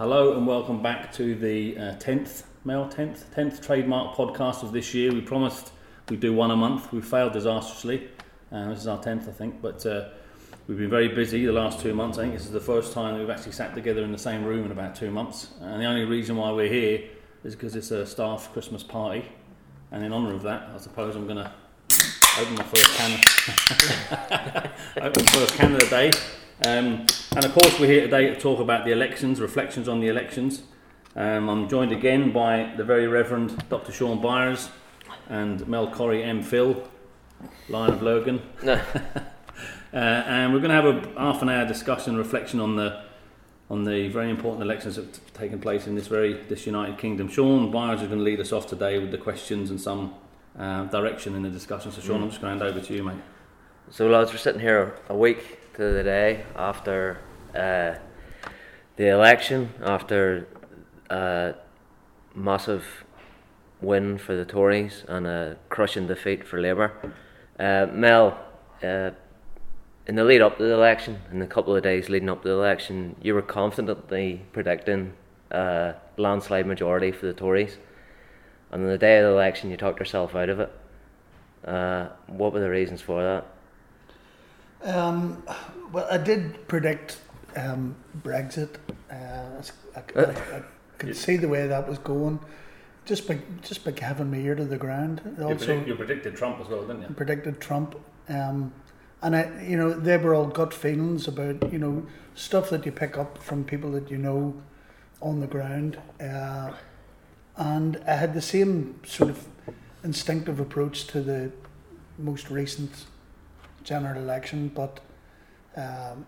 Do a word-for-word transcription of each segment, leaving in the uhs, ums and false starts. Hello and welcome back to the uh, tenth, Mel, tenth, tenth trademark podcast of this year. We promised we'd do one a month. We failed disastrously. Uh, this is our tenth, I think, but uh, we've been very busy the last two months. I think this is the first time we've actually sat together in the same room in about two months. And the only reason why we're here is because it's a staff Christmas party. And in honour of that, I suppose I'm going to open my first can. open my first can of the day. Um, and of course we're here today to talk about the elections, reflections on the elections. Um, I'm joined again by the very Reverend Doctor Sean Byers and Mel Corry, M. Phil, Lion of Logan. No. uh, and we're going to have a half an hour discussion, reflection on the on the very important elections that have taken place in this very this United Kingdom. Sean Byers is going to lead us off today with the questions and some uh, direction in the discussion. So Sean, mm. I'm just going to hand over to you, mate. So lads, we're sitting here a week to the day after uh, the election, after a massive win for the Tories and a crushing defeat for Labour. Uh, Mel, uh, in the lead up to the election, in the couple of days leading up to the election, you were confidently predicting a landslide majority for the Tories, and on the day of the election you talked yourself out of it. Uh, what were the reasons for that? Um, well, I did predict um, Brexit. Uh, I, I, I could see the way that was going. Just by just by having my ear to the ground. Also, you, predict, you predicted Trump as well, didn't you? I predicted Trump, um, and I, you know, they were all gut feelings about, you know, stuff that you pick up from people that you know on the ground. Uh, and I had the same sort of instinctive approach to the most recent general election, but um,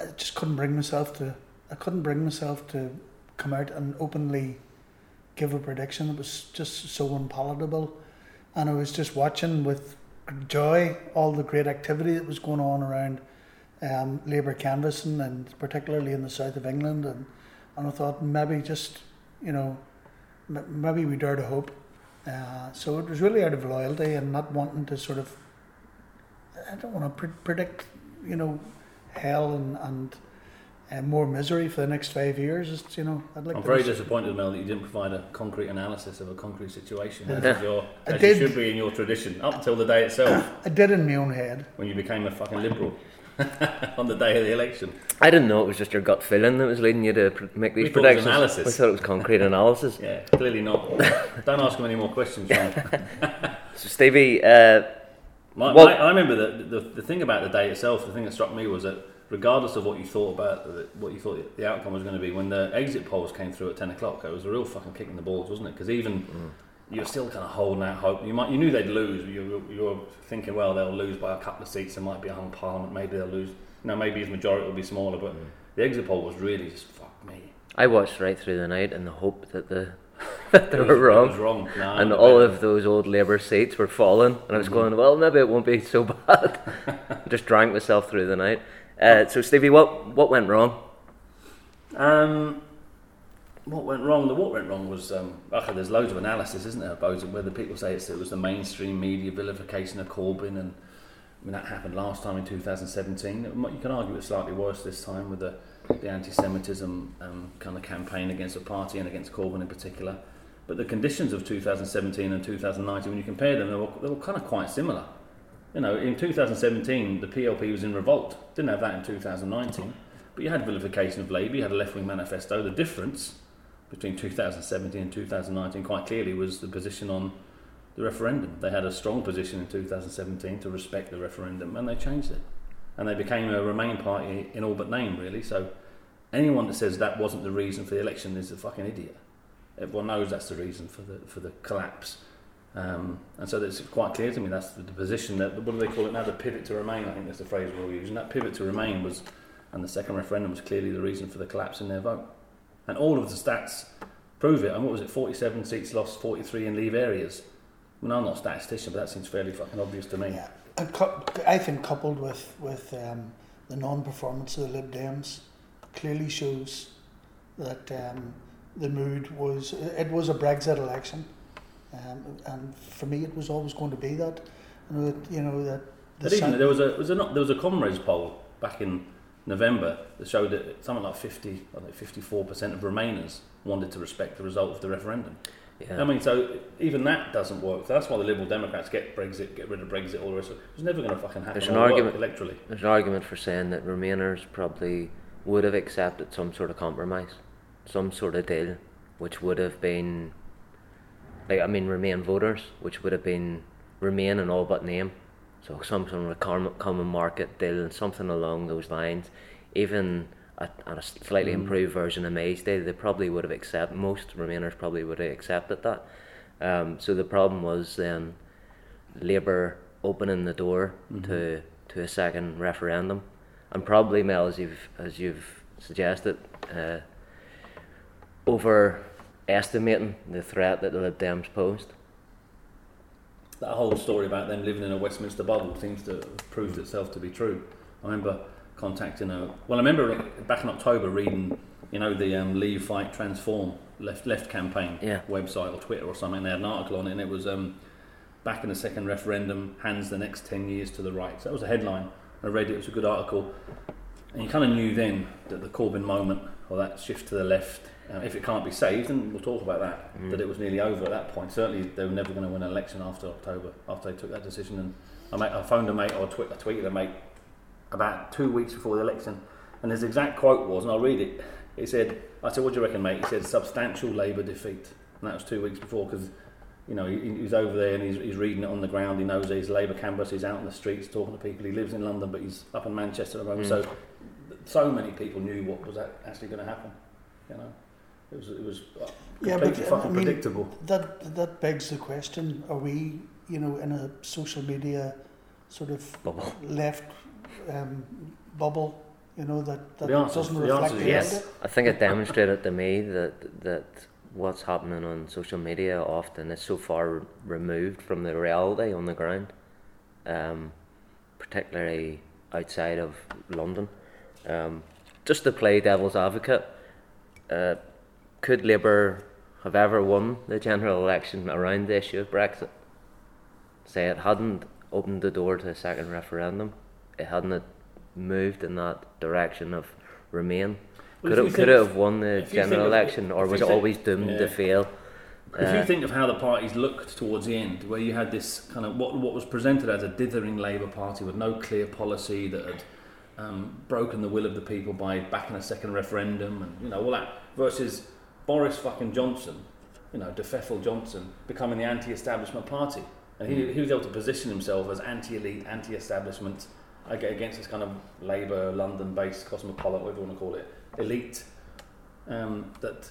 I just couldn't bring myself to I couldn't bring myself to come out and openly give a prediction. It was just so unpalatable, and I was just watching with joy all the great activity that was going on around um, Labour canvassing, and particularly in the south of England, and, and I thought maybe just you know m- maybe we dare to hope. Uh, so it was really out of loyalty and not wanting to sort of, I don't want to pre- predict, you know, hell and, and and more misery for the next five years. It's, you know, I'd like. I'm to very disappointed, Mel, that you didn't provide a concrete analysis of a concrete situation, as, is your, as did, you should be in your tradition, up till the day itself. I did in my own head. When you became a fucking Liberal on the day of the election. I didn't know it was just your gut feeling that was leading you to pr- make these we predictions. We thought it was analysis. We thought it was concrete analysis. Yeah, clearly not. Don't ask him any more questions, Sean. So, Stevie... Uh, My, well, my, I remember the, the the thing about the day itself. The thing that struck me was that, regardless of what you thought about what you thought the outcome was going to be, when the exit polls came through at ten o'clock, it was a real fucking kick in the balls, wasn't it? Because even mm. you're still kind of holding out hope. You might you knew they'd lose. But you you were thinking, well, they'll lose by a couple of seats. There might be a hung parliament. Maybe they'll lose. No, maybe his majority will be smaller. But mm. the exit poll was really just fuck me. I watched right through the night in the hope that the. They were wrong, was wrong. No, and all bad. Of those old Labour seats were falling, and I was mm-hmm. going, well, maybe it won't be so bad. I just drank myself through the night. Uh, so, Stevie, what what went wrong? Um, what went wrong? The what went wrong was um, okay, there's loads of analysis, isn't there, about whether people say it's, it was the mainstream media vilification of Corbyn, and I mean that happened last time in two thousand seventeen. You can argue it's slightly worse this time with the. the anti-Semitism um, kind of campaign against the party and against Corbyn in particular. But the conditions of two thousand seventeen and two thousand nineteen, when you compare them, they were, they were kind of quite similar. You know, in two thousand seventeen, the P L P was in revolt. Didn't have that in two thousand nineteen. But you had vilification of Labour, you had a left-wing manifesto. The difference between two thousand seventeen and two thousand nineteen, quite clearly, was the position on the referendum. They had a strong position in two thousand seventeen to respect the referendum, and they changed it. And they became a Remain party in all but name, really. So anyone that says that wasn't the reason for the election is a fucking idiot. Everyone knows that's the reason for the for the collapse. Um, and so it's quite clear to me that's the, the position that, what do they call it now, the pivot to Remain, I think that's the phrase we're all using. That pivot to Remain was, and the second referendum was clearly the reason for the collapse in their vote. And all of the stats prove it. And what was it, forty-seven seats lost, forty-three in Leave areas. I mean, I'm not a statistician, but that seems fairly fucking obvious to me. Yeah. I think coupled with, with um, the non-performance of the Lib Dems clearly shows that um, the mood was, it was a Brexit election, um, and for me it was always going to be that. You know, that, you know, that the but even, there was a was a, there was a comrades poll back in November that showed that something like fifty, I think fifty-four percent of Remainers wanted to respect the result of the referendum. Yeah. I mean, so even that doesn't work. That's why the Liberal Democrats get Brexit, get rid of Brexit, all the rest of it. It's never going to fucking happen. There's an argument electorally. There's an argument for saying that Remainers probably would have accepted some sort of compromise, some sort of deal, which would have been, like, I mean, Remain voters, which would have been Remain in all but name. So some sort of common market deal and something along those lines, even at, at a slightly mm. improved version of May's Day, they probably would have accepted, most Remainers probably would have accepted that. Um, so the problem was then Labour opening the door mm-hmm. to to a second referendum, and probably, Mel, as you've, as you've suggested, uh, overestimating the threat that the Lib Dems posed. That whole story about them living in a Westminster bubble seems to have proved itself to be true. I remember contacting a... Well, I remember back in October reading, you know, the um, Leave, Fight, Transform Left Left campaign yeah. website or Twitter or something. They had an article on it, and it was um, back in the second referendum, hands the next ten years to the right. So that was a headline. I read it, it was a good article. And you kind of knew then that the Corbyn moment, or that shift to the left... Uh, if it can't be saved, and we'll talk about that, mm. that it was nearly over at that point. Certainly they were never going to win an election after October, after they took that decision. And I, made, I phoned a mate, or tw- I tweeted a mate, about two weeks before the election, and his exact quote was, and I'll read it, he said, I said, what do you reckon, mate? He said, substantial Labour defeat. And that was two weeks before, because, you know, he, he's over there and he's, he's reading it on the ground, he knows it, he's Labour canvas, he's out in the streets talking to people, he lives in London, but he's up in Manchester at the moment. Mm. So, so many people knew what was actually going to happen, you know. It was, it was yeah, but, fucking I mean, predictable. That that begs the question, are we, you know, in a social media sort of bubble. left um, bubble, you know, that, that doesn't reflect the yes. I think it demonstrated to me that that what's happening on social media often is so far removed from the reality on the ground, um, particularly outside of London. Um, just to play devil's advocate, uh, could Labour have ever won the general election around the issue of Brexit? Say it hadn't opened the door to a second referendum, it hadn't moved in that direction of Remain. Well, could it, could it have won the general election, of, or was it think, always doomed yeah. to fail? If uh, you think of how the parties looked towards the end, where you had this kind of what what was presented as a dithering Labour Party with no clear policy that had um, broken the will of the people by backing a second referendum, and you know all that, versus Boris fucking Johnson, you know, DeFeffel Johnson, becoming the anti-establishment party. And he, he was able to position himself as anti-elite, anti-establishment, against this kind of Labour, London-based, cosmopolitan, whatever you want to call it, elite. Um, that,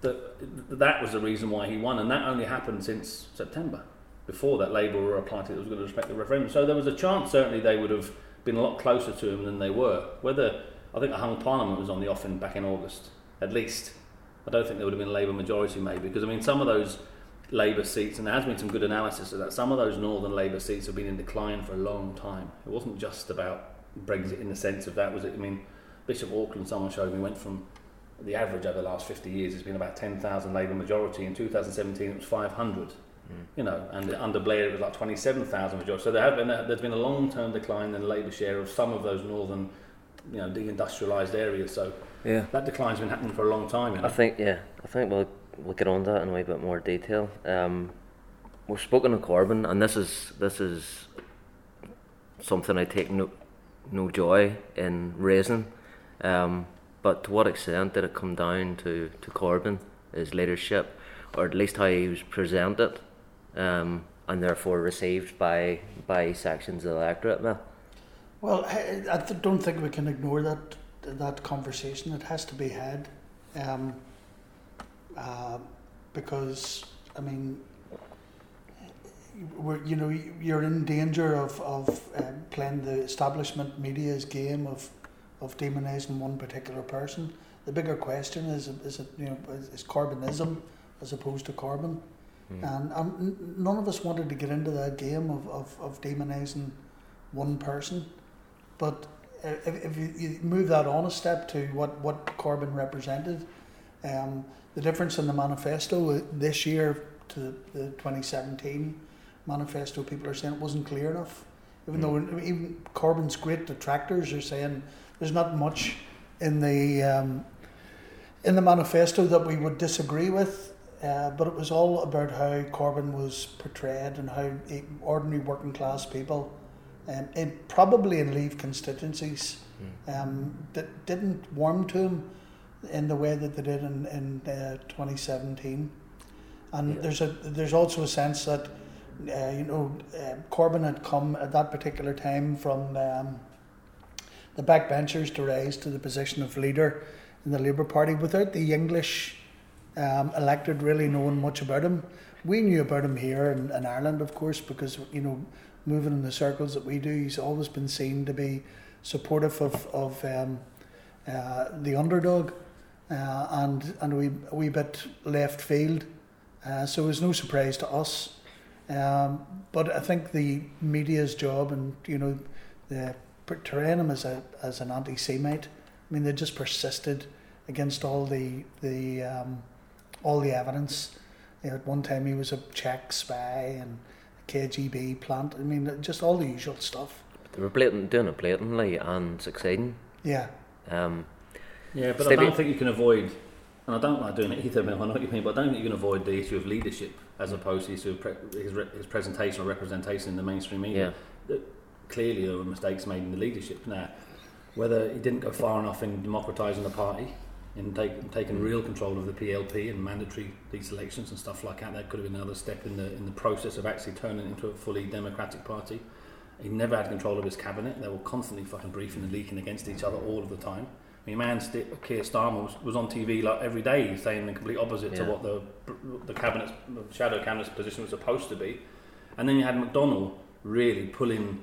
that that was the reason why he won, and that only happened since September. Before that, Labour were a party that was going to respect the referendum. So there was a chance, certainly, they would have been a lot closer to him than they were. Whether, I think a hung parliament was on the offing back in August, at least. I don't think there would have been a Labour majority, maybe, because I mean some of those Labour seats, and there has been some good analysis of that, some of those northern Labour seats have been in decline for a long time. It wasn't just about Brexit in the sense of that, was it? I mean, Bishop Auckland, someone showed me, went from the average over the last fifty years, it's been about ten thousand Labour majority. In two thousand seventeen it was five hundred, mm. you know, and under Blair it was like twenty-seven thousand majority. So there have been a, there's been a long-term decline in the Labour share of some of those northern, you know, deindustrialised areas. So yeah, that decline's been happening for a long time. You know? I think, yeah, I think we'll we'll get on that in a wee bit more detail. Um, we've spoken of Corbyn, and this is this is something I take no no joy in raising. Um, but to what extent did it come down to, to Corbyn, his leadership, or at least how he was presented, um, and therefore received by by sections of the electorate? Now, well, I, I don't think we can ignore that. That conversation, it has to be had, um, uh, because I mean, we're, you know, you're in danger of of um, playing the establishment media's game of of demonising one particular person. The bigger question is is it you know is Corbynism as opposed to Corbyn, mm. and um, none of us wanted to get into that game of of, of demonising one person, but. If, if you, you move that on a step to what, what Corbyn represented, um, the difference in the manifesto this year to the twenty seventeen manifesto, people are saying it wasn't clear enough. Even mm. though even Corbyn's great detractors are saying there's not much in the um, in the manifesto that we would disagree with, uh, but it was all about how Corbyn was portrayed and how ordinary working class people, um, in, probably in Leave constituencies, mm. um, that didn't warm to him in the way that they did in, in uh, twenty seventeen. And yeah. there's a there's also a sense that Uh, you know, uh, Corbyn had come at that particular time from um, the backbenchers to rise to the position of leader in the Labour Party without the English um, elected really knowing much about him. We knew about him here in, in Ireland, of course, because, you know, moving in the circles that we do, he's always been seen to be supportive of, of um, uh, the underdog uh, and, and a, wee, a wee bit left field. Uh, so it was no surprise to us. Um, but I think the media's job, and you know, the portraying him as a as an anti-Semite. I mean, they just persisted against all the the um, all the evidence. You know, at one time, he was a Czech spy and a K G B plant. I mean, just all the usual stuff. They were blatant, doing it blatantly and succeeding. Yeah. Um, yeah, but I don't think you can avoid. And I don't like doing it either, Mel, I know what you mean, but I don't think you can avoid the issue of leadership as opposed to his, pre- his, re- his presentation or representation in the mainstream media. Yeah. Clearly there were mistakes made in the leadership. Now, whether he didn't go far enough in democratising the party, in take, taking real control of the P L P and mandatory these elections and stuff like that, that could have been another step in the in the process of actually turning it into a fully democratic party. He never had control of his cabinet. They were constantly fucking briefing and leaking against each other all of the time. I mean, man, St- Keir Starmer was, was on T V like every day saying the complete opposite yeah. to what the the cabinet's the shadow cabinet's position was supposed to be, and then you had McDonnell really pulling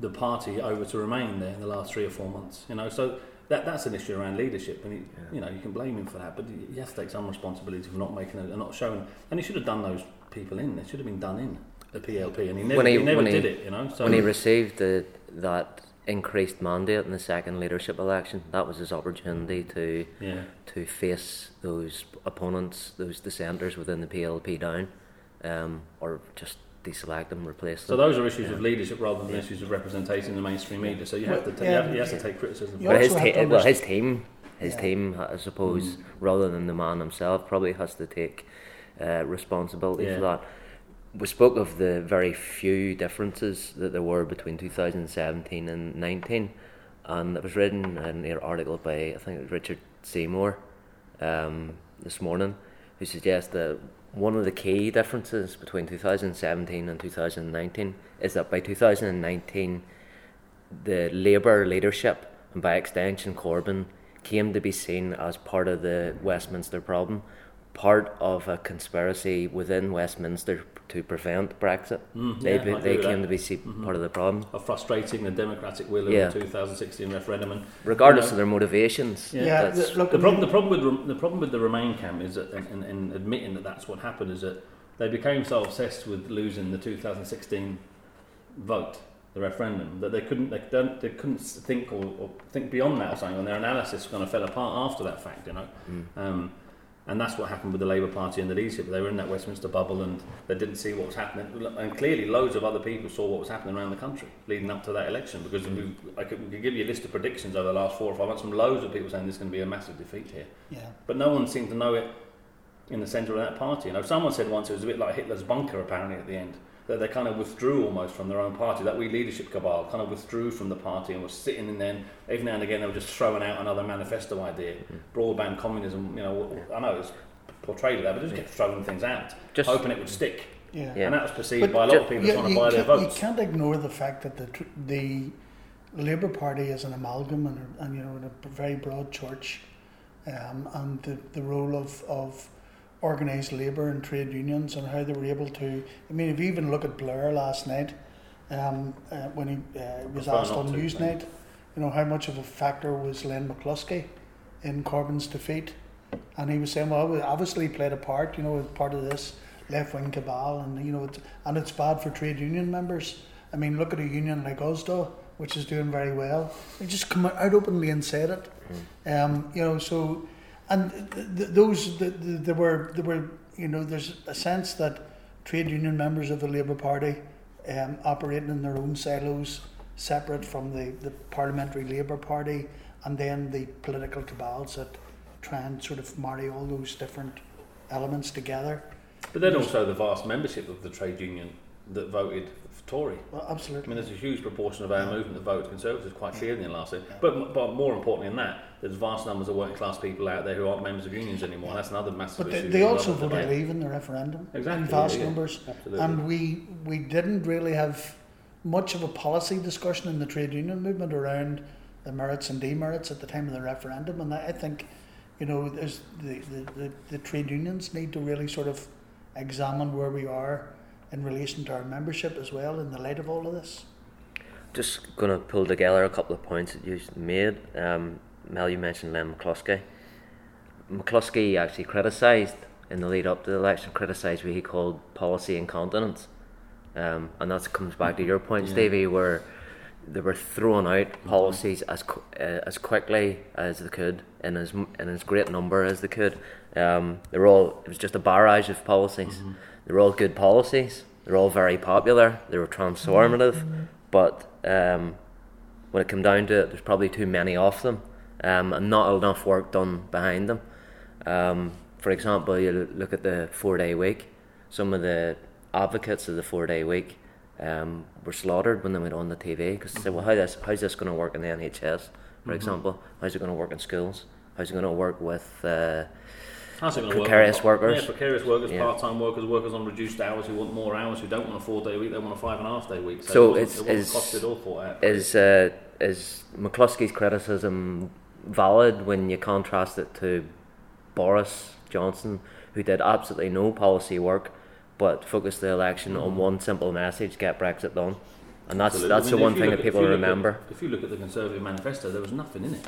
the party over to Remain there in the last three or four months. You know, so that that's an issue around leadership, and he, yeah. you know you can blame him for that, but he has to take some responsibility for not making it and not showing. And he should have done those people in. They should have been done in the P L P, and he never, he, he never did he, it. You know, so when he received the, that. increased mandate in the second leadership election, that was his opportunity to yeah. to face those opponents, those dissenters within the P L P down, um, or just deselect them, replace them. So those are issues yeah. of leadership rather than yeah. issues of representation in the mainstream media. So you have to t- yeah. you have to take criticism. But his ta- well, his team, his yeah. team, I suppose, mm. rather than the man himself, probably has to take uh, responsibility yeah. for that. We spoke of the very few differences that there were between two thousand seventeen and nineteen, and it was written in an article by, I think it was Richard Seymour um, this morning, who suggests that one of the key differences between two thousand seventeen and two thousand nineteen is that by two thousand nineteen the Labour leadership, and by extension Corbyn, came to be seen as part of the Westminster problem, part of a conspiracy within Westminster to prevent Brexit. Mm, they yeah, they came that. to be mm-hmm. part of the problem. Of frustrating the democratic will of yeah. the two thousand sixteen referendum. And, Regardless you know, of their motivations. Yeah, yeah the, look, the, problem, the, problem with, the problem with the Remain camp is that, and, and, and admitting that that's what happened, is that they became so obsessed with losing the two thousand sixteen vote, the referendum, that they couldn't they don't they couldn't think or, or think beyond that or something, and their analysis kind of fell apart after that fact, you know. Mm. Um, And that's what happened with the Labour Party and the leadership. They were in that Westminster bubble and they didn't see what was happening. And clearly loads of other people saw what was happening around the country leading up to that election, because mm. we, I could, we could give you a list of predictions over the last four or five months from loads of people saying there's going to be a massive defeat here. Yeah. But no one seemed to know it in the centre of that party. You know, someone said once it was a bit like Hitler's bunker, apparently, at the end, that they kind of withdrew almost from their own party, that we leadership cabal kind of withdrew from the party and was sitting, and then every now and again they were just throwing out another manifesto idea, mm. broadband communism, you know, yeah. I know it's portrayed that, but they just yeah. kept throwing things out, just hoping it would stick. Yeah. yeah. And that was perceived but by a lot just, of people yeah, trying to buy their votes. You can't ignore the fact that the tr- the Labour Party is an amalgam and, and you know, in a very broad church, um, and the, the role of, of organised labour and trade unions and how they were able to. I mean, if you even look at Blair last night, um, uh, when he uh, was asked on Newsnight, you know, how much of a factor was Len McCluskey in Corbyn's defeat, and he was saying, well, obviously he played a part, you know, part of this left-wing cabal, and you know, it's, and it's bad for trade union members. I mean, look at a union like USDA, which is doing very well. They just come out openly and said it, mm. um, you know, so. And th- those, th- th- there were, there were, you know, there's a sense that trade union members of the Labour Party um, operating in their own silos, separate from the, the Parliamentary Labour Party, and then the political cabals that try and sort of marry all those different elements together. But then also the vast membership of the trade union that voted for Tory. Well, absolutely. I mean, there's a huge proportion of our yeah. movement that voted Conservatives quite clearly yeah. in the last year. Yeah. But, but more importantly than that, there's vast numbers of working class people out there who aren't members of unions anymore, and that's another massive but issue. But they, they also voted leave in the referendum, exactly, in vast yeah, numbers. Absolutely. And we, we didn't really have much of a policy discussion in the trade union movement around the merits and demerits at the time of the referendum, and I think, you know, there's the, the, the, the trade unions need to really sort of examine where we are in relation to our membership as well in the light of all of this. Just going to pull together a couple of points that you made. Um, Mel, you mentioned Len McCluskey. McCluskey actually criticised, in the lead up to the election, criticised what he called policy incontinence. Um, and that comes back to your point, yeah. Stevie, where they were throwing out policies mm-hmm. as cu- uh, as quickly as they could, in as in as great number as they could. Um, they were all it was just a barrage of policies. Mm-hmm. They were all good policies. They were all very popular. They were transformative, mm-hmm. but um, when it came down to it, there's probably too many of them, um, and not enough work done behind them. Um, for example, you look at the four-day week. Some of the advocates of the four-day week Um, were slaughtered when they went on the T V because they said, well, how this, how's this going to work in the N H S, for mm-hmm. example? How's it going to work in schools? How's it going to work with uh, precarious work? workers? Yeah, precarious workers, yeah. part-time workers, workers on reduced hours who want more hours, who don't want a four-day week, they want a five-and-a-half-day week. So, so it it's, it is, costed all for it. Is, uh, is McCluskey's criticism valid when you contrast it to Boris Johnson, who did absolutely no policy work, but focus the election on one simple message: get Brexit done. And that's Absolutely. that's I mean, the one thing that people remember. At, if you look at the Conservative manifesto, there was nothing in it.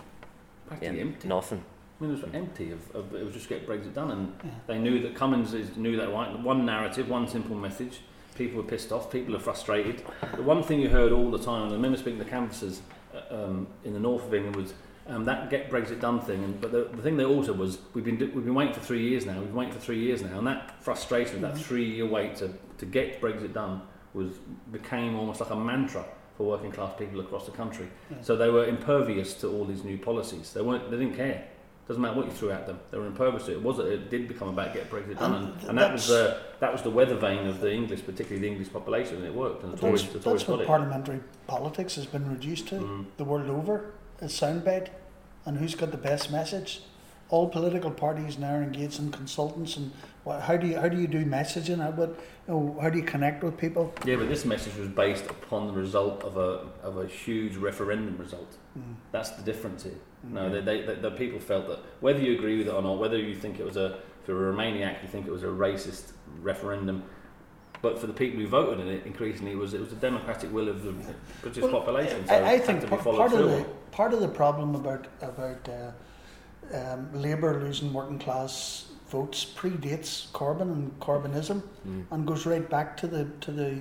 Practically yeah, empty. Nothing. I mean, it was empty. Of, of it was just get Brexit done, and yeah. they knew that Cummings is, knew that right. One narrative, one simple message. People were pissed off. People are frustrated. The one thing you heard all the time, and I remember speaking to canvassers um, in the north of England, was um, that get Brexit done thing. And, but the, the thing they also was, we've been we've been waiting for three years now. We've been waiting for three years now, and that frustration, mm-hmm. that three-year wait to, to get Brexit done, was became almost like a mantra for working class people across the country. Yeah. So they were impervious to all these new policies. They weren't. They didn't care. Doesn't matter what you threw at them. They were impervious to it. It was it did become about get Brexit done, and, and, and that was the that was the weather vane of the English, particularly the English population, and it worked. And the Tories, the Tories got it. That's what parliamentary politics has been reduced to mm. the world over. Is soundbite, and who's got the best message. All political parties now are engaged in consultants, and what, how do you how do you do messaging? How what you know, how do you connect with people? Yeah, but this message was based upon the result of a of a huge referendum result. Mm. That's the difference here. Mm-hmm. No, they, they, they the people felt that whether you agree with it or not, whether you think it was a if you're a Remainiac, you think it was a racist referendum. But for the people who voted in it, increasingly it was it was the democratic will of the yeah. British well, population. So I, I think part, part of the part of the problem about about uh, um, Labour losing working class votes predates Corbyn and Corbynism, mm. and goes right back to the to the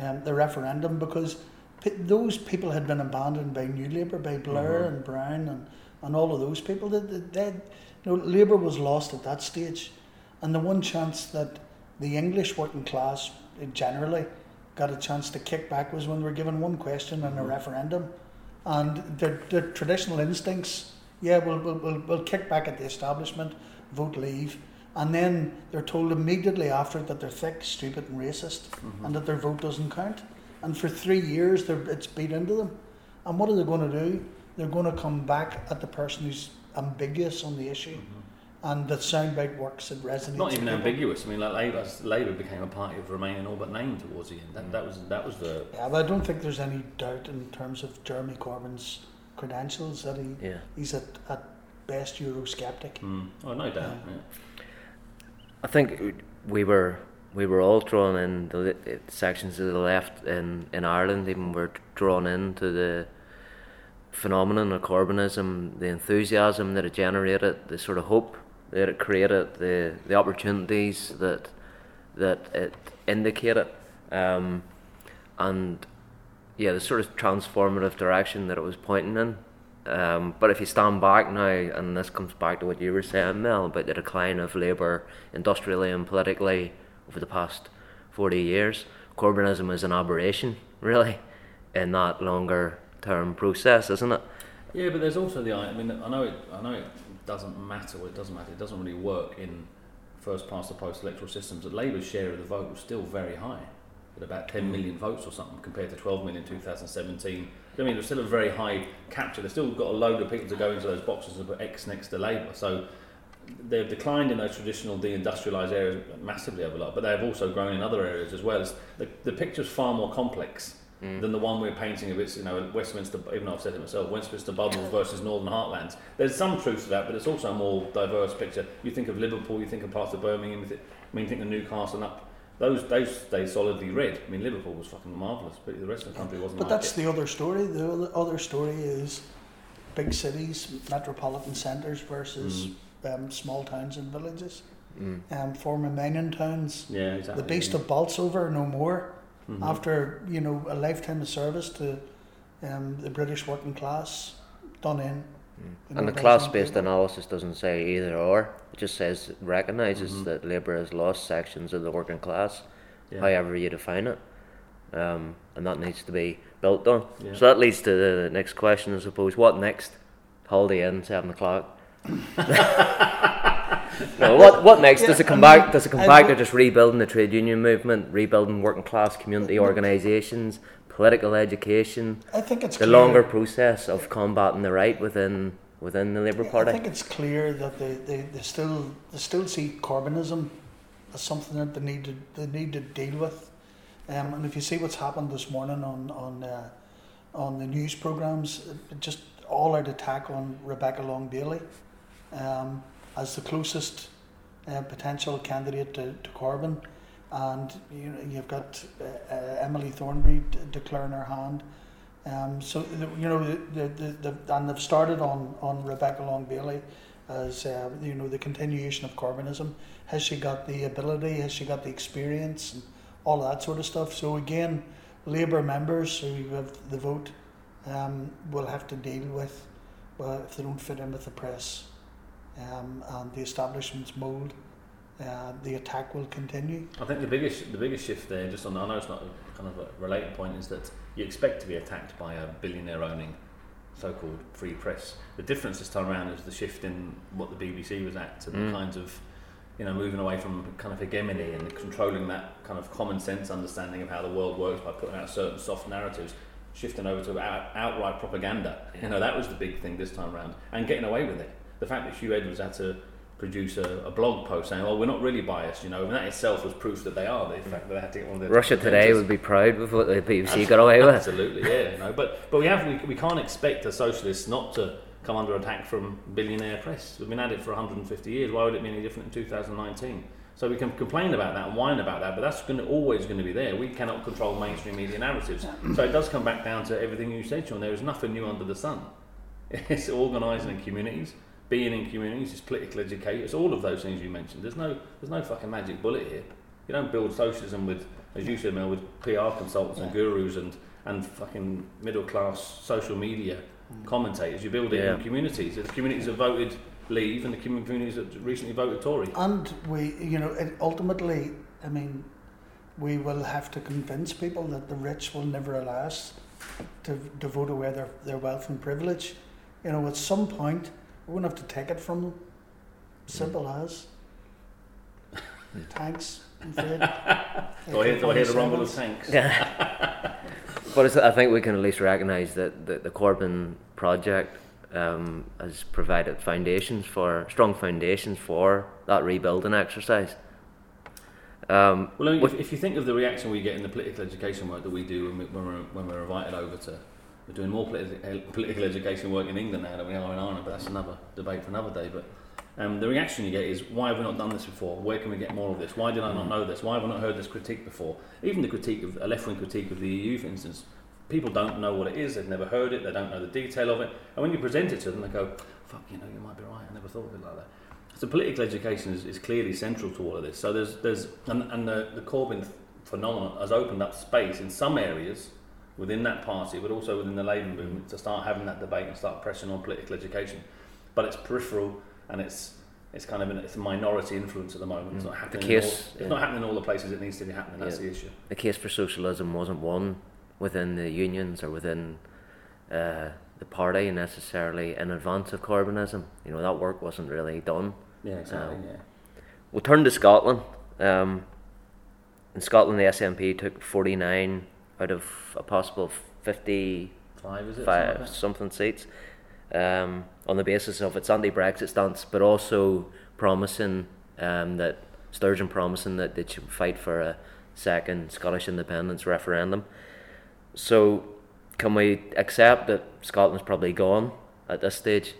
um, the referendum, because p- those people had been abandoned by New Labour, by Blair mm-hmm. and Brown and, and all of those people. They, they, you know, Labour was lost at that stage, and the one chance that the English working class generally got a chance to kick back was when we were given one question in a referendum, and their, their traditional instincts, yeah, we'll, we'll, we'll kick back at the establishment, vote leave, and then they're told immediately after that they're thick, stupid and racist, mm-hmm. and that their vote doesn't count. And for three years it's beat into them. And what are they going to do? They're going to come back at the person who's ambiguous on the issue. Mm-hmm. And the soundbite works and resonates. Not even ambiguous. I mean, like Labour, Labour became a party of Remain all but name towards the end. That, that was that was the. Yeah, but I don't think there's any doubt in terms of Jeremy Corbyn's credentials that he yeah. he's at, at best Eurosceptic. Mm. Oh, no doubt. Yeah. Yeah. I think we were we were all drawn in the sections of the left in, in Ireland. Even were drawn into the phenomenon of Corbynism, the enthusiasm that it generated, the sort of hope that it created, the, the opportunities that that it indicated, um, and yeah, the sort of transformative direction that it was pointing in. Um, but if you stand back now, and this comes back to what you were saying, Mel, about the decline of Labour industrially and politically over the past forty years, Corbynism is an aberration, really, in that longer term process, isn't it? Yeah, but there's also the I mean, I know it. I know it doesn't matter. Well, it doesn't matter. It doesn't really work in first past the post electoral systems. That Labour's share of the vote was still very high, at about ten million votes or something, compared to twelve million in two thousand seventeen. I mean, it was still a very high capture. They've still got a load of people to go into those boxes and put X next to Labour. So they've declined in those traditional deindustrialised areas massively over a lot, but they have also grown in other areas as well. The, the picture's far more complex mm. than the one we're painting of it's, you know, Westminster, even though I've said it myself, Westminster Bubbles versus Northern Heartlands. There's some truth to that, but it's also a more diverse picture. You think of Liverpool, you think of parts of Birmingham, I mean, you think of Newcastle and up. Those they stay solidly red. I mean, Liverpool was fucking marvellous, but the rest of the country wasn't. But like that's it. The other story. The other story is big cities, metropolitan centres versus mm. um, small towns and villages, mm. um, former mining towns. Yeah, exactly. The beast yeah. of Bolsover, no more. Mm-hmm. After you know a lifetime of service to um, the British working class, done in. Mm. And the class-based analysis doesn't say either or. It just says recognises mm-hmm. that Labour has lost sections of the working class, yeah. however you define it, um, and that needs to be built on. Yeah. So that leads to the next question, I suppose. What next? Holiday Inn, seven o'clock. no, what what next? Yeah, does it come I mean, back? Does it come I back to just rebuilding the trade union movement, rebuilding working-class community organisations? Political education. I think it's the clear. Longer process of combating the right within within the Labour Party. I think it's clear that they, they, they still they still see Corbynism as something that they need to they need to deal with, um, and if you see what's happened this morning on on uh, on the news programmes, just all out attack on Rebecca Long-Bailey um, as the closest uh, potential candidate to, to Corbyn. And you know, you've got uh, uh, Emily Thornberry d- declaring her hand, um, so the, you know the, the, the and they've started on, on Rebecca Long-Bailey as uh, you know the continuation of Corbynism. Has she got the ability? Has she got the experience? And all that sort of stuff. So again, Labour members who have the vote um, will have to deal with well if they don't fit in with the press um, and the establishment's mould. Uh, the attack will continue. I think the biggest the biggest shift there, just on I know it's not a, kind of a related point, is that you expect to be attacked by a billionaire owning so-called free press. The difference this time around is the shift in what the B B C was at and mm. the kinds of, you know, moving away from kind of hegemony and controlling that kind of common sense understanding of how the world works by putting out certain soft narratives, shifting over to out, outright propaganda. You know, that was the big thing this time around, and getting away with it. The fact that Hugh Edwards had to produce a, a blog post saying, "Well, we're not really biased," you know, and that itself was proof that they are. The fact that they had to get one of their Russia Today would be proud with what the B B C got away with. Absolutely, yeah. You know, but but we have we, we can't expect a socialist not to come under attack from billionaire press. We've been at it for one hundred fifty years. Why would it be any different in two thousand nineteen? So we can complain about that and whine about that, but that's going to, always going to be there. We cannot control mainstream media narratives. So it does come back down to everything you said, Sean. There is nothing new under the sun. It's organising in communities. Being in communities, it's political education, it's all of those things you mentioned. There's no, there's no fucking magic bullet here. You don't build socialism with, as you said, Mel, with P R consultants yeah. and gurus and, and fucking middle class social media commentators. You build it yeah. in communities. The communities that voted Leave and the communities that recently voted Tory. And we, you know, it ultimately, I mean, we will have to convince people that the rich will never allow us to devote away their, their wealth and privilege. You know, at some point. We wouldn't have to take it from them. Simple yeah. as. Tanks and food. Do I hear, do I hear the rumble of tanks? Yeah. But I think we can at least recognise that the, the Corbyn project um, has provided foundations for, strong foundations for that rebuilding exercise. Um, well, I mean, if, if you think of the reaction we get in the political education work that we do when, we, when, we're, when we're invited over to. We're doing more politi- political education work in England now than we are in Ireland, but that's another debate for another day. But um, the reaction you get is, why have we not done this before? Where can we get more of this? Why did I not know this? Why have I not heard this critique before? Even the critique of a left-wing critique of the E U, for instance, people don't know what it is. They've never heard it. They don't know the detail of it. And when you present it to them, they go, "Fuck, you know, you might be right. I never thought of it like that." So political education is, is clearly central to all of this. So there's there's and, and the, the Corbyn phenomenon has opened up space in some areas. Within that party, but also within the Labour movement, to start having that debate and start pressing on political education. But it's peripheral and it's it's kind of an, it's a minority influence at the moment. Mm. It's not happening. The case, in all, it's yeah. not happening in all the places it needs to be happening. That's yeah. the issue. The case for socialism wasn't won within the unions or within uh, the party necessarily in advance of Corbynism. You know, that work wasn't really done. Yeah, exactly, um, yeah. We'll turn to Scotland. Um, in Scotland, the S N P took forty-nine out of a possible fifty-five is it, five, something, something seats um, on the basis of its anti-Brexit stance, but also promising um, that, Sturgeon promising that they should fight for a second Scottish independence referendum. So, can we accept that Scotland's probably gone at this stage?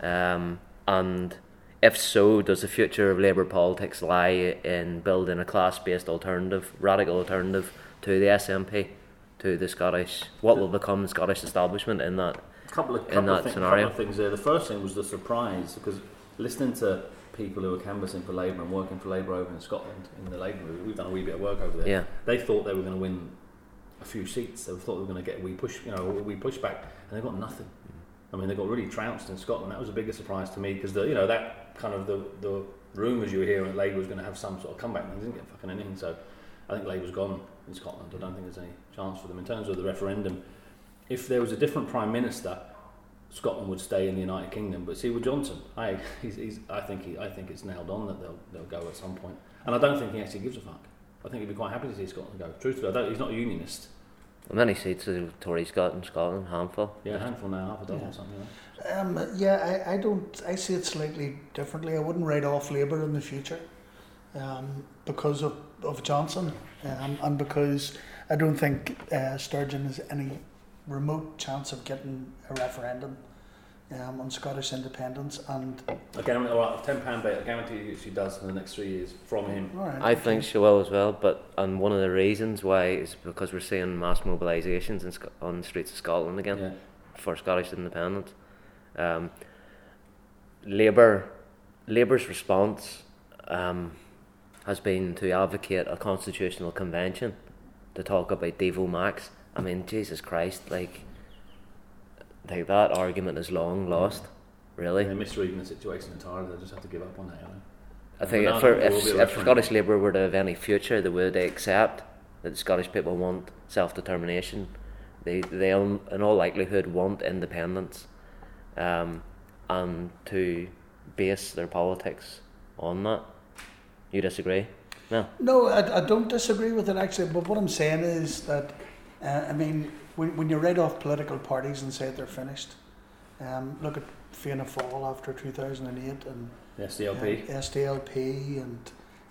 Um, and if so, does the future of Labour politics lie in building a class-based alternative, radical alternative to the S N P, to the Scottish, what will become the Scottish establishment in that, couple of, couple in that thing, scenario? Couple of things there. The first thing was the surprise, because listening to people who were canvassing for Labour and working for Labour over in Scotland, in the Labour movement, we've done a wee bit of work over there, yeah. They thought they were going to win a few seats, they thought they were going to get a wee push, you know, a wee pushback, and they got nothing. I mean, they got really trounced in Scotland. That was a bigger surprise to me, because the, you know, that kind of the the rumours you were hearing that Labour was going to have some sort of comeback, and they didn't get fucking anything. So I think Labour's gone in Scotland. I don't think there's any chance for them. In terms of the referendum, if there was a different Prime Minister, Scotland would stay in the United Kingdom, but see with Johnson, I he's, he's I think he, I think it's nailed on that they'll they'll go at some point, and I don't think he actually gives a fuck. I think he'd be quite happy to see Scotland go. Truthfully, I don't, he's not a unionist. And then he sees the Tories got in Scotland, handful. Yeah, handful now, half a dozen yeah. or something. Like. Um, yeah, I, I don't. I see it slightly differently. I wouldn't write off Labour in the future, um, because of of Johnson, um, and because I don't think uh, Sturgeon has any remote chance of getting a referendum um, on Scottish independence. And again, all right, ten pound bet, I guarantee you she does in the next three years from him. Right, I okay. think she will as well, but and one of the reasons why is because we're seeing mass mobilisations in Sc- on the streets of Scotland again yeah. for Scottish independence. Um, Labour, Labour's response um, has been to advocate a constitutional convention to talk about Devo Max. I mean, Jesus Christ, like, like that argument is long lost, really. They're misreading the situation entirely, they just have to give up on that, you know. I and think if, for, if, if Scottish Labour were to have any future, they would accept that the Scottish people want self-determination. They, they in all likelihood, want independence, um, and to base their politics on that. You disagree? No, no I, I don't disagree with it, actually, but what I'm saying is that Uh, I mean, when, when you write off political parties and say they're finished, um, look at Fianna Fáil after two thousand eight and S D L P, and S D L P, and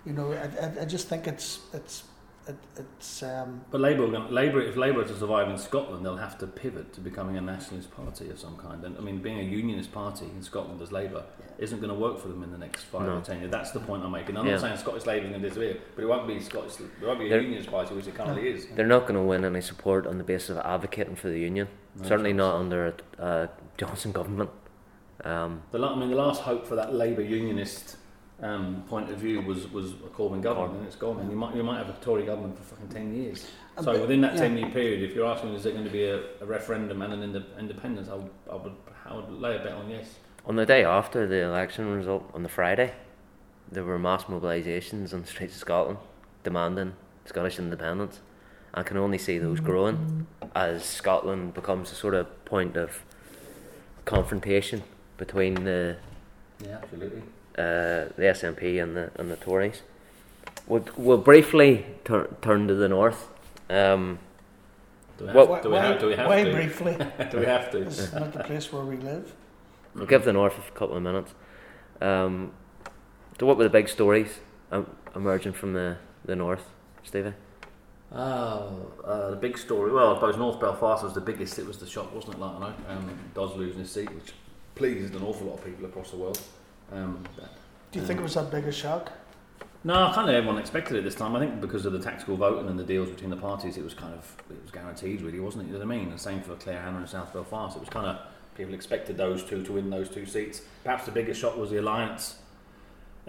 you know, I, I, I just think it's it's it, it's. Um, but Labour, Labour, if Labour is to survive in Scotland, they'll have to pivot to becoming a nationalist party of some kind. And I mean, being a unionist party in Scotland as Labour yeah. isn't going to work for them in the next five no. or ten years. That's the point I'm making. I'm yeah. not saying Scottish Labour is going to disappear, but it won't be Scottish. It won't be a they're, unionist party, which it currently no. is. They're not going to win any support on the basis of advocating for the union. No, certainly not so. Under a uh, Johnson government. Um, the I mean, the last hope for that Labour unionist Um, point of view was, was a Corbyn government, and it's gone. And you might you might have a Tory government for fucking ten years. So but, within that yeah. ten year period, if you're asking, is there going to be a, a referendum and an ind- independence, I would, I would I would lay a bet on yes. On the day after the election result, on the Friday, there were mass mobilisations on the streets of Scotland demanding Scottish independence. I can only see those growing as Scotland becomes a sort of point of confrontation between the yeah absolutely. Uh, the S N P and the and the Tories. We'll, we'll briefly tur- turn to the north. Um, do we have, what, do we why, have, do we have why to? Why briefly? Do we have to? It's not the place where we live. We'll give the north a couple of minutes. Um, so what were the big stories um, emerging from the, the north, Stevie? Oh, uh, the big story. Well, I suppose North Belfast was the biggest. It was the shock, wasn't it? Like, I know, um, Dodds losing his seat, which pleased an awful lot of people across the world. Um, Do you um, think it was that big a shock? No, kind of everyone expected it this time. I think because of the tactical voting and the deals between the parties, it was kind of it was guaranteed, really, wasn't it? You know what I mean? The same for Claire Hanna and South Belfast. It was kind of people expected those two to win those two seats. Perhaps the biggest shock was the alliance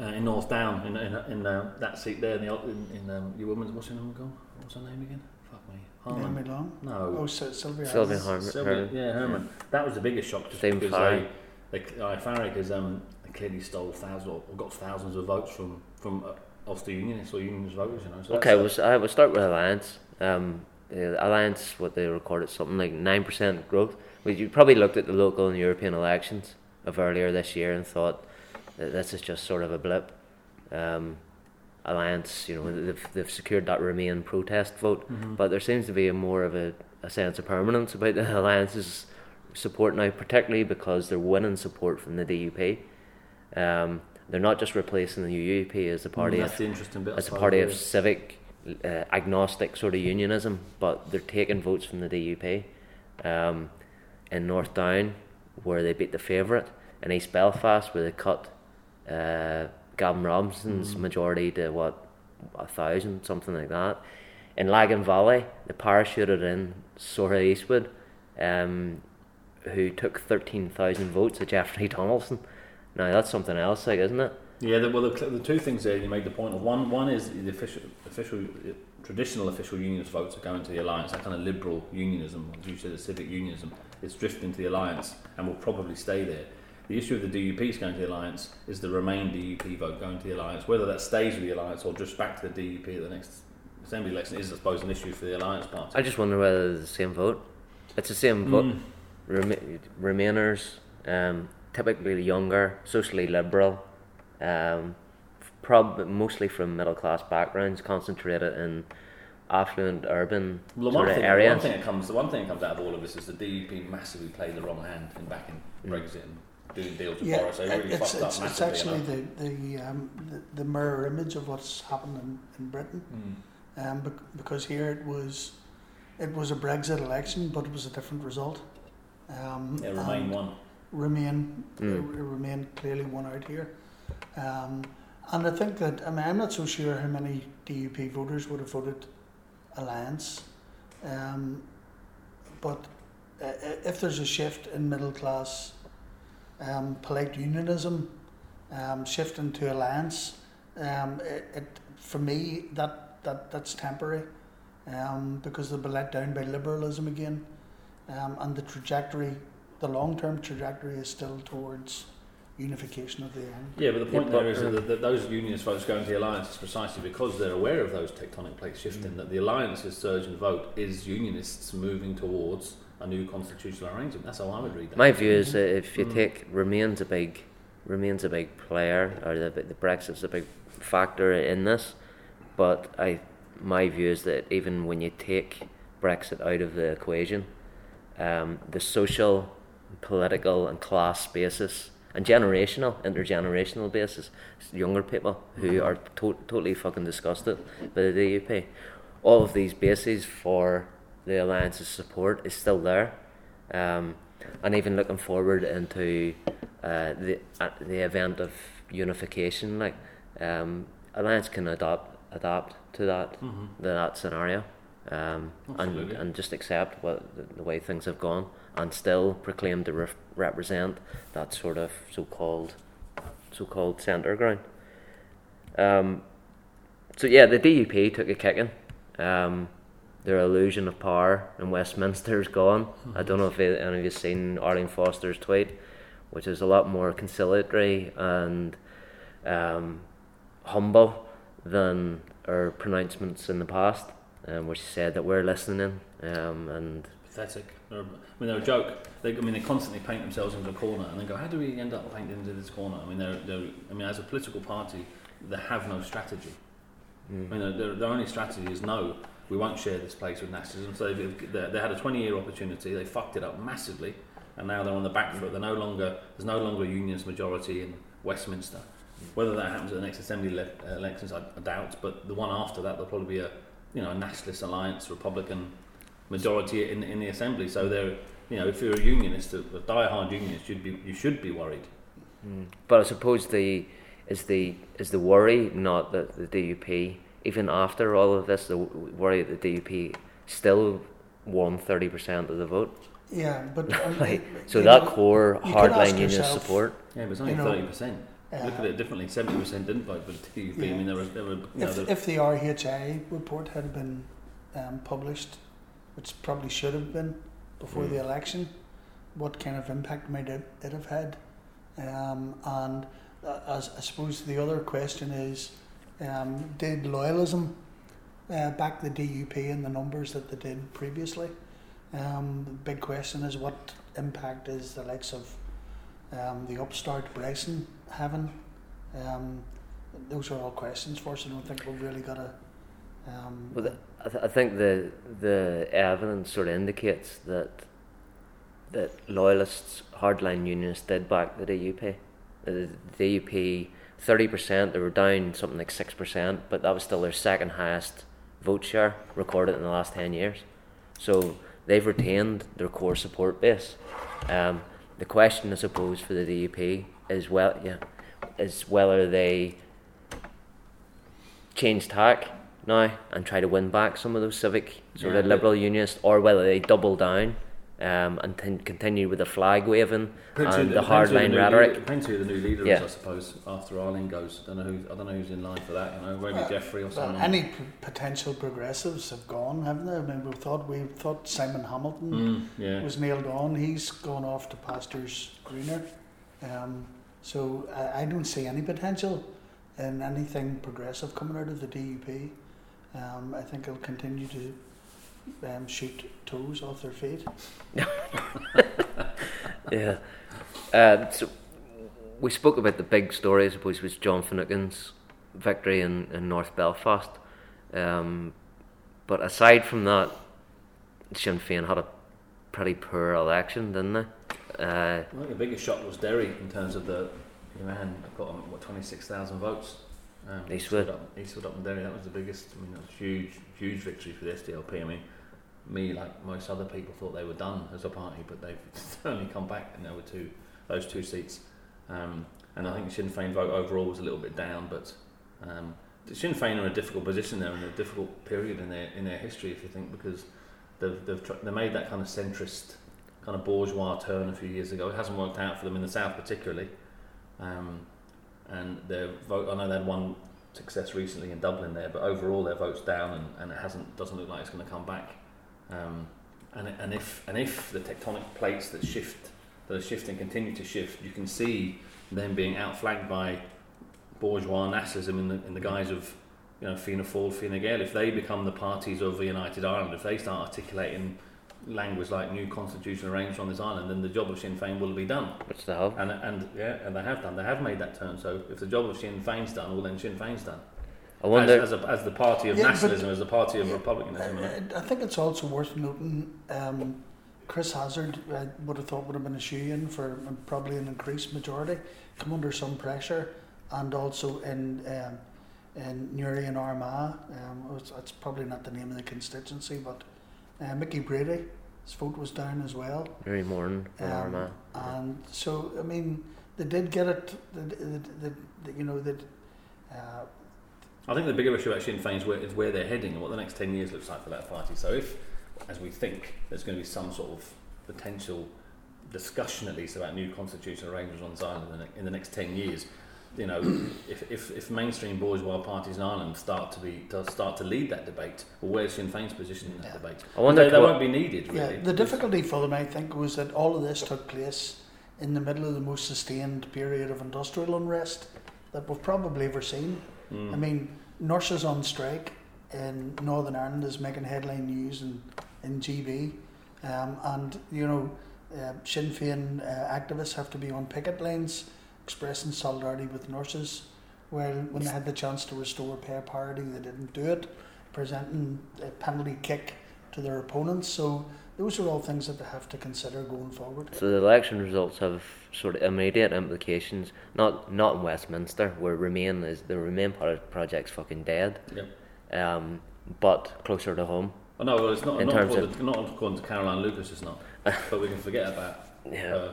uh, in North Down in in, in uh, that seat there. In, the, in, in um, your woman's what's her name called? What's her name again? Fuck me. Hermon. Emily Long? No. Oh, so, Sylvia. Sylvia Hermon. Her- yeah, Hermon. Yeah. That was the biggest shock. Just same because Farage. They, they, uh, Farage is. Um, Clearly stole thousands or got thousands of votes from from Ulster Unionists or Unionist voters, you know. So okay, well, I will start with Alliance. Um, the Alliance, what they recorded, something like nine percent growth. Well, you probably looked at the local and European elections of earlier this year and thought that this is just sort of a blip. Um, Alliance, you know, they've, they've secured that Remain protest vote, mm-hmm. but there seems to be a more of a, a sense of permanence about the Alliance's support now, particularly because they're winning support from the D U P. Um, they're not just replacing the U U P as a party, mm, that's of, the interesting bit as a party of civic uh, agnostic sort of unionism, but they're taking votes from the D U P. Um, in North Down, where they beat the favourite, in East Belfast, where they cut uh, Gavin Robinson's mm. majority to what, a thousand, something like that. In Lagan Valley, they parachuted in Sora Eastwood, um, who took thirteen thousand votes at Jeffrey Donaldson. Now that's something else, like, isn't it? Yeah, the, well, the, the two things there you make the point of. One, one is the official, official, traditional official unionist votes are going to the Alliance. That kind of liberal unionism, as you said, the civic unionism, it's drifting to the Alliance and will probably stay there. The issue of the D U P's going to the Alliance is the Remain D U P vote going to the Alliance. Whether that stays with the Alliance or drifts back to the D U P at the next Assembly election is, I suppose, an issue for the Alliance Party. I just wonder whether it's the same vote. It's the same vote. Mm. Rema- Remainers. Um, typically younger, socially liberal, um, prob- mostly from middle-class backgrounds, concentrated in affluent urban well, sort of areas. One thing that comes, the one thing that comes out of all of this is the D U P massively played the wrong hand in backing mm. Brexit and doing deals with yeah, Boris. They really fucked up massively. It's actually the the, um, the the mirror image of what's happened in, in Britain, mm. um, be- because here it was it was a Brexit election, but it was a different result. Um, yeah, Remain won. Remain, mm. uh, Remain clearly won out here, um, and I think that I mean I'm not so sure how many D U P voters would have voted Alliance, um, but uh, if there's a shift in middle class, um, polite unionism, um, shift into Alliance, um, it, it for me that that that's temporary, um, because they'll be let down by liberalism again, um, and the trajectory. The long-term trajectory is still towards unification of the end. Yeah, but the point yeah, there is that, that those unionist votes going to the Alliance is precisely because they're aware of those tectonic plates shifting, mm. that the Alliance's surge in vote is unionists moving towards a new constitutional arrangement. That's how I would read that. My view is that if you mm. take Remain's a big, Remain's a big player, or the, the Brexit's a big factor in this, but I, my view is that even when you take Brexit out of the equation, um, the social... political and class basis and generational, intergenerational basis, younger people who are to- totally fucking disgusted by the D U P. All of these bases for the Alliance's support is still there, um, and even looking forward into uh, the uh, the event of unification, like um, Alliance can adapt adapt to that mm-hmm. that scenario, um, and and just accept what the, the way things have gone. And still proclaim to re- represent that sort of so-called, so-called centre ground. Um, so yeah, the D U P took a kicking. Um, their illusion of power in Westminster is gone. Mm-hmm. I don't know if any of you've seen Arlene Foster's tweet, which is a lot more conciliatory and um, humble than her pronouncements in the past, um, where she said that we're listening um, and. Pathetic. I mean, they're a joke. They, I mean, they constantly paint themselves into a corner, and they go, "How do we end up painted into this corner?" I mean, they're, they're, I mean, as a political party, they have no strategy. Mm. I mean, their, their only strategy is no. We won't share this place with Nazism. So they they had a twenty-year opportunity. They fucked it up massively, and now they're on the back foot. They're no longer. There's no longer a unionist majority in Westminster. Whether that happens at the next Assembly le- elections, I, I doubt. But the one after that, there'll probably be a, you know, a nationalist alliance, Republican. Majority in in the assembly, so they're you know if you're a unionist, a, a die-hard unionist, you'd be you should be worried. Mm. But I suppose the is the is the worry not that the D U P, even after all of this, the worry that the D U P still won thirty percent of the vote. Yeah, but like, so that know, core hardline unionist yourself, support. Yeah, but it's only thirty percent. Uh, Look at it differently. seventy percent didn't vote for the D U P. Yeah. I mean, there was there were you know, if, there, if the R H I report had been um, published. Which probably should have been before mm. the election, what kind of impact might it have had? Um, and uh, as I suppose the other question is, um, did loyalism uh, back the D U P in the numbers that they did previously. Um, the big question is what impact is the likes of um, the upstart Bryson having? Um, those are all questions for us. I don't think we've really got a... Um, well, I, th- I think the the evidence sort of indicates that that loyalists, hardline unionists, did back the D U P. The, the D U P, thirty percent, they were down something like six percent, but that was still their second highest vote share recorded in the last ten years. So they've retained their core support base. Um, the question, I suppose, for the D U P is, well, yeah, is whether they change tack now and try to win back some of those civic sort yeah. of liberal unionists, or whether they double down um, and t- continue with the flag waving depends and the hardline rhetoric. Leader, depends who the new leader yeah. is, I suppose. After Ireland goes, I don't know who's, I don't know who's in line for that. You know, maybe well, Jeffrey or someone. Well, any p- potential progressives have gone, haven't they? I mean, we thought we thought Simon Hamilton mm, yeah. was nailed on. He's gone off to pastures greener. Um, so I, I don't see any potential in anything progressive coming out of the D U P. Um, I think it'll continue to um, shoot toes off their feet. yeah. Uh, so we spoke about the big story, I suppose, was John Finucane's victory in, in North Belfast. Um, but aside from that, Sinn Féin had a pretty poor election, didn't they? Uh, I think the biggest shock was Derry in terms of the, you know, man, I've got what, twenty-six thousand votes. Um, Eastwood. Eastwood up and Derry, that was the biggest, I mean, that was huge, huge victory for the S D L P. I mean, me, like most other people, thought they were done as a party, but they've certainly come back, and there were two, those two seats. Um, and I think the Sinn Féin vote overall was a little bit down, but um, Sinn Féin are in a difficult position there, in a difficult period in their in their history, if you think, because they've, they've tr- they made that kind of centrist, kind of bourgeois turn a few years ago. It hasn't worked out for them in the South particularly. Um, And their vote, I know they had one success recently in Dublin there, but overall their vote's down, and, and it hasn't doesn't look like it's going to come back. Um, and and if and if the tectonic plates that shift, that are shifting, continue to shift, you can see them being outflanked by bourgeois nationalism in the in the guise of, you know, Fianna Fáil, Fine Gael. If they become the parties of the United Ireland, if they start articulating language like new constitutional arrangements on this island, then the job of Sinn Féin will be done. Which they have. And, and yeah, and they have done. They have made that turn. So if the job of Sinn Féin's done, well then Sinn Féin's done. I wonder as, as, a, as the party of yeah, nationalism, as the party of yeah, republicanism. I, I think it's also worth noting. Um, Chris Hazard, I would have thought would have been a shoe-in for probably an increased majority, come under some pressure, and also in um, in Newry and Armagh. Um, that's probably not the name of the constituency, but. Uh, Mickey Brady, his vote was down as well. Very morning, um, yeah. And so I mean, they did get it. They, they, they, they, you know, they. Uh, I think the bigger issue about Sinn Féin is where, is where they're heading and what the next ten years looks like for that party. So if, as we think, there's going to be some sort of potential discussion at least about new constitutional arrangements on this island in the next ten years, you know, if, if if mainstream bourgeois parties in Ireland start to be to start to lead that debate, well, where's Sinn Féin's position in that yeah. debate? I wonder they, they won't be needed. Really. Yeah, the difficulty for them, I think, was that all of this took place in the middle of the most sustained period of industrial unrest that we've probably ever seen. Mm. I mean, nurses on strike in Northern Ireland is making headline news in in G B, um, and you know, uh, Sinn Féin uh, activists have to be on picket lines, expressing solidarity with nurses. Well, when they had the chance to restore pay parity, they didn't do it, presenting a penalty kick to their opponents. So those are all things that they have to consider going forward. So the election results have sort of immediate implications. Not not in Westminster, where Remain is the Remain project's fucking dead. Yep. Um, but closer to home. Oh no, well, it's not. In not, terms according, of, not according to Caroline Lucas, it's not. But we can forget about. Yeah. Uh,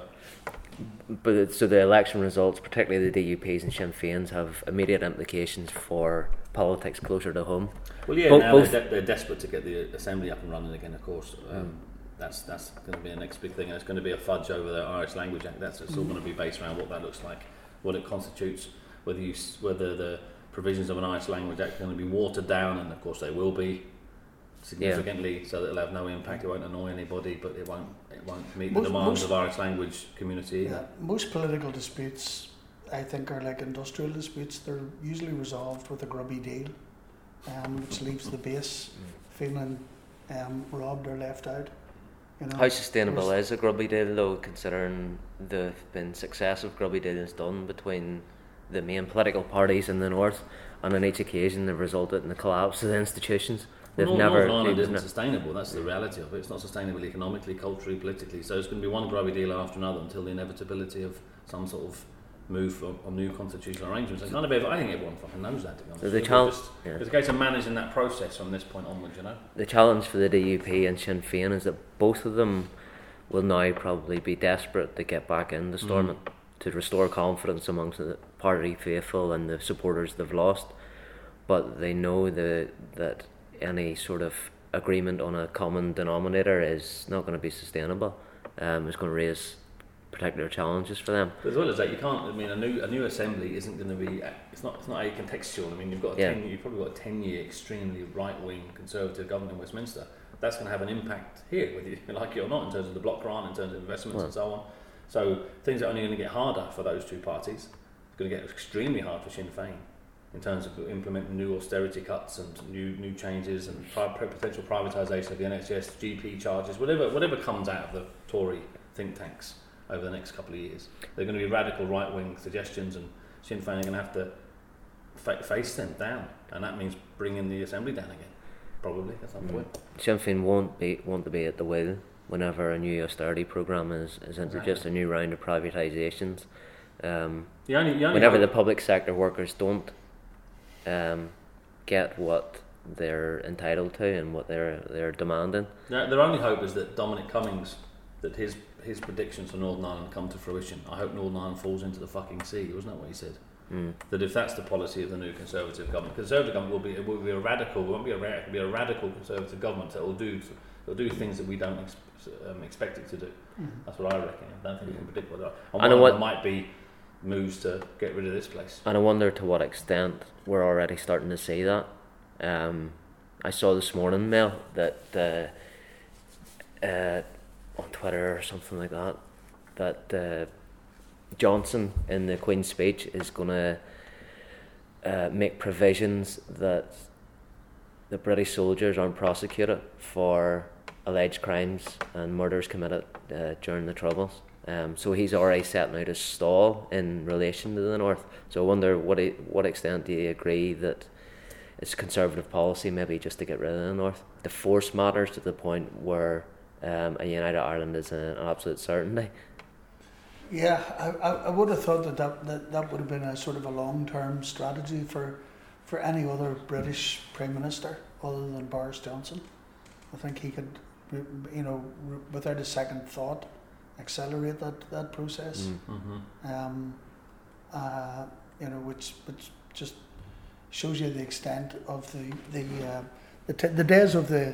But so the election results, particularly the D U Ps and Sinn Féin's, have immediate implications for politics closer to home. Well, yeah, both, now both they're, de- they're desperate to get the assembly up and running again. Of course, um, mm. that's that's going to be the next big thing. And it's going to be a fudge over the Irish Language Act. That's it's all going to be based around what that looks like, what it constitutes, whether you whether the provisions of an Irish Language Act are going to be watered down, and of course they will be. Significantly, yeah. So that it'll have no impact. It won't annoy anybody, but it won't it won't meet most, the demands most, of Irish language community either. Yeah, most political disputes, I think, are like industrial disputes. They're usually resolved with a grubby deal. um, which leaves the base feeling um, robbed or left out. You know, how sustainable is a grubby deal, though, considering there have been successive grubby deals done between the main political parties in the north, and on each occasion they've resulted in the collapse of the institutions? They've well, never. Northern Ireland isn't sustainable, that's the reality of it. It's not sustainable economically, culturally, politically, so it's going to be one grubby deal after another until the inevitability of some sort of move for a new constitutional arrangements. I kind of, I think everyone fucking knows that, to be honest. So the chal- just, yeah. It's a case of managing that process from this point onwards, you know. The challenge for the D U P and Sinn Féin is that both of them will now probably be desperate to get back in the storm mm. to restore confidence amongst the party faithful and the supporters they've lost, but they know the, that any sort of agreement on a common denominator is not going to be sustainable. Um, it's going to raise particular challenges for them. But as well as that, you can't. I mean, a new a new assembly isn't going to be. It's not. It's not acontextual. I mean, you've got a yeah. ten. You've probably got a ten-year extremely right-wing conservative government in Westminster. That's going to have an impact here, whether you like it or not, in terms of the block grant, in terms of investments, well. and so on. So things are only going to get harder for those two parties. It's going to get extremely hard for Sinn Féin in terms of implementing new austerity cuts and new new changes and potential privatisation of the N H S, G P charges, whatever whatever comes out of the Tory think tanks over the next couple of years. They're going to be radical right-wing suggestions, and Sinn Féin are going to have to fa- face them down, and that means bringing the Assembly down again, probably, at some point. Sinn Féin won't be, want to be at the will whenever a new austerity programme is, is introduced, exactly. a new round of privatisations. Um, the only, the only whenever the public sector workers don't um, get what they're entitled to and what they're they're demanding. Their, their only hope is that Dominic Cummings, that his his predictions for Northern Ireland come to fruition. I hope Northern Ireland falls into the fucking sea. Wasn't that what he said? Mm. That if that's the policy of the new Conservative government, Conservative government will be it will be a radical. It won't be a radical. It'll be a radical Conservative government that will do will do things that we don't ex, um, expect it to do. Mm. That's what I reckon. I don't think we can predict what that. And, and what there might be moves to get rid of this place. And I wonder to what extent we're already starting to see that. Um, I saw this morning, Mel, that. Uh, uh, on Twitter or something like that, that uh, Johnson in the Queen's speech is going to uh, make provisions that the British soldiers aren't prosecuted for alleged crimes and murders committed uh, during the Troubles. Um, so he's already setting out a stall in relation to the North. So I wonder what he, what extent do you agree that it's Conservative policy maybe just to get rid of the North? The force matters to the point where Um, a United Ireland is an absolute certainty. Yeah, I, I would have thought that that, that that would have been a sort of a long-term strategy for for any other British Prime Minister other than Boris Johnson. I think he could, you know, without a second thought, accelerate that, that process. Mm-hmm. Um, uh, you know, which which just shows you the extent of the the uh, the, t- the days of the.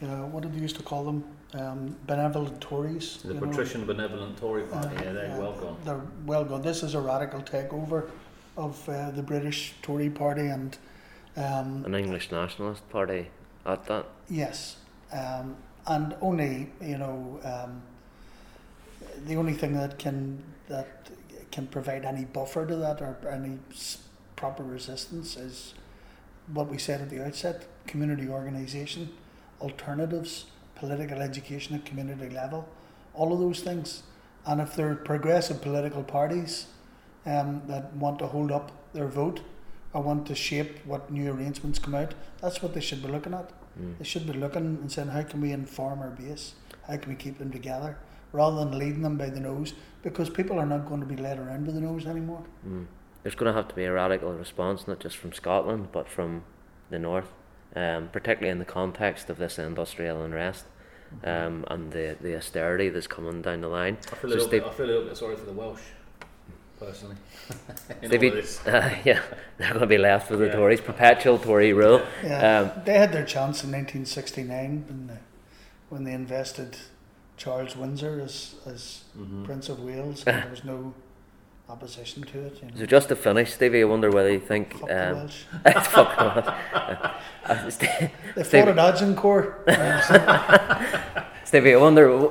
You know, what did they used to call them? Um, benevolent Tories. The patrician know? benevolent Tory party, uh, yeah, they're uh, well gone. They're well gone. This is a radical takeover of uh, the British Tory party and... Um, an English nationalist party at that. Yes. Um, and only, you know, um, the only thing that can that can provide any buffer to that or any proper resistance is what we said at the outset, community organisation. Alternatives, political education at community level, all of those things. And if there are progressive political parties um, that want to hold up their vote or want to shape what new arrangements come out, that's what they should be looking at. Mm. They should be looking and saying, how can we inform our base? How can we keep them together? Rather than leading them by the nose, because people are not going to be led around by the nose anymore. Mm. There's going to have to be a radical response, not just from Scotland, but from the North. Um, particularly in the context of this industrial unrest um, and the, the austerity that's coming down the line. I feel, so a, little bit, I feel a little bit sorry for the Welsh, personally. be, uh, yeah, they're going to be left with yeah. the Tories, perpetual Tory rule. Yeah. Um, they had their chance in nineteen sixty-nine when they, when they invested Charles Windsor as, as mm-hmm. Prince of Wales, and there was no opposition to it. You know. So just to finish, Stevie, I wonder whether you think... Fuck um, the Welsh. Fuck the Welsh. Uh, St- they fought at Agincourt. Stevie, I wonder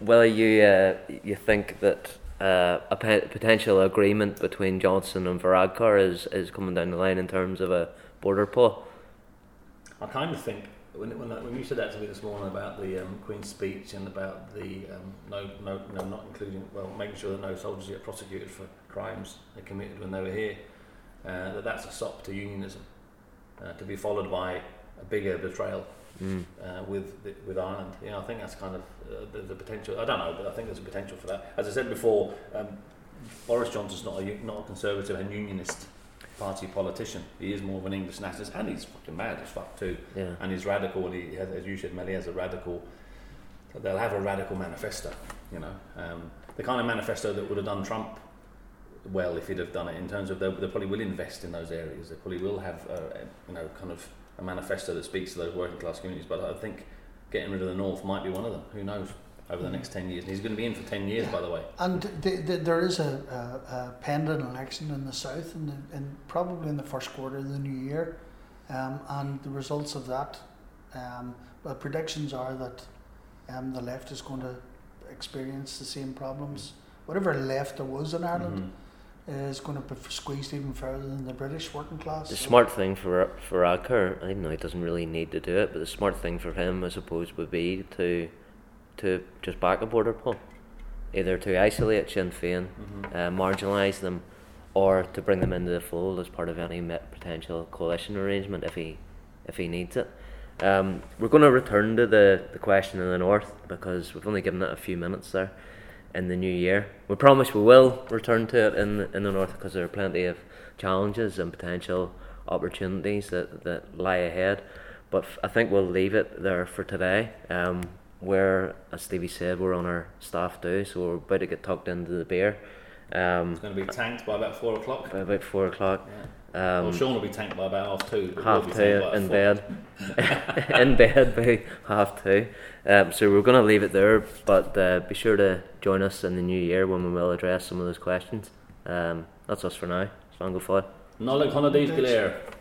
whether you uh, you think that uh, a pe- potential agreement between Johnson and Varadkar is, is coming down the line in terms of a border pull. I kind of think when when, when you said that to me this morning about the um, Queen's speech and about the um, no no no not including well making sure that no soldiers get prosecuted for crimes they committed when they were here, uh, that that's a sop to unionism, uh, to be followed by a bigger betrayal. Mm. Uh, with the, with Ireland, you know, I think that's kind of uh, the, the potential. I don't know, but I think there's a potential for that. As I said before, um, Boris Johnson's not a not a conservative and unionist party politician. He is more of an English nationalist, and he's fucking mad as fuck too. Yeah. And he's radical. And he has, as you said, Mel, he has a radical. They'll have a radical manifesto, you know, um, the kind of manifesto that would have done Trump well if he'd have done it. In terms of they, they probably will invest in those areas. They probably will have, uh, you know, kind of. A manifesto that speaks to those working class communities, but I think getting rid of the North might be one of them. Who knows? Over the next ten years, and he's going to be in for ten years, yeah. by the way. And the, the, there is a, a, a pending election in the South, and in, in probably in the first quarter of the new year, um, and the results of that, um, well, predictions are that um, the left is going to experience the same problems. Whatever left there was in Ireland. Mm-hmm. Is going to be squeezed even further than the British working class. The smart thing for for Acker, even though he doesn't really need to do it, but the smart thing for him, I suppose, would be to to just back a border poll, either to isolate Sinn Féin, mm-hmm. uh, marginalise them, or to bring them into the fold as part of any potential coalition arrangement if he if he needs it. Um, we're going to return to the, the question of the North because we've only given it a few minutes there. In the new year, we promise we will return to it in the, in the North because there are plenty of challenges and potential opportunities that, that lie ahead. But f- I think we'll leave it there for today. Um, we're, as Stevie said, we're on our staff do, so we're about to get tucked into the beer. Um, it's going to be tanked by about four o'clock. By about four o'clock. Yeah. Um, well, Sean will be tanked by about half two. Half we'll two in bed. in bed by half two. Um, so we're going to leave it there, but uh, be sure to join us in the new year when we will address some of those questions. Um, that's us for now. Slán go fóill. Nollaig hona daoibh go léir.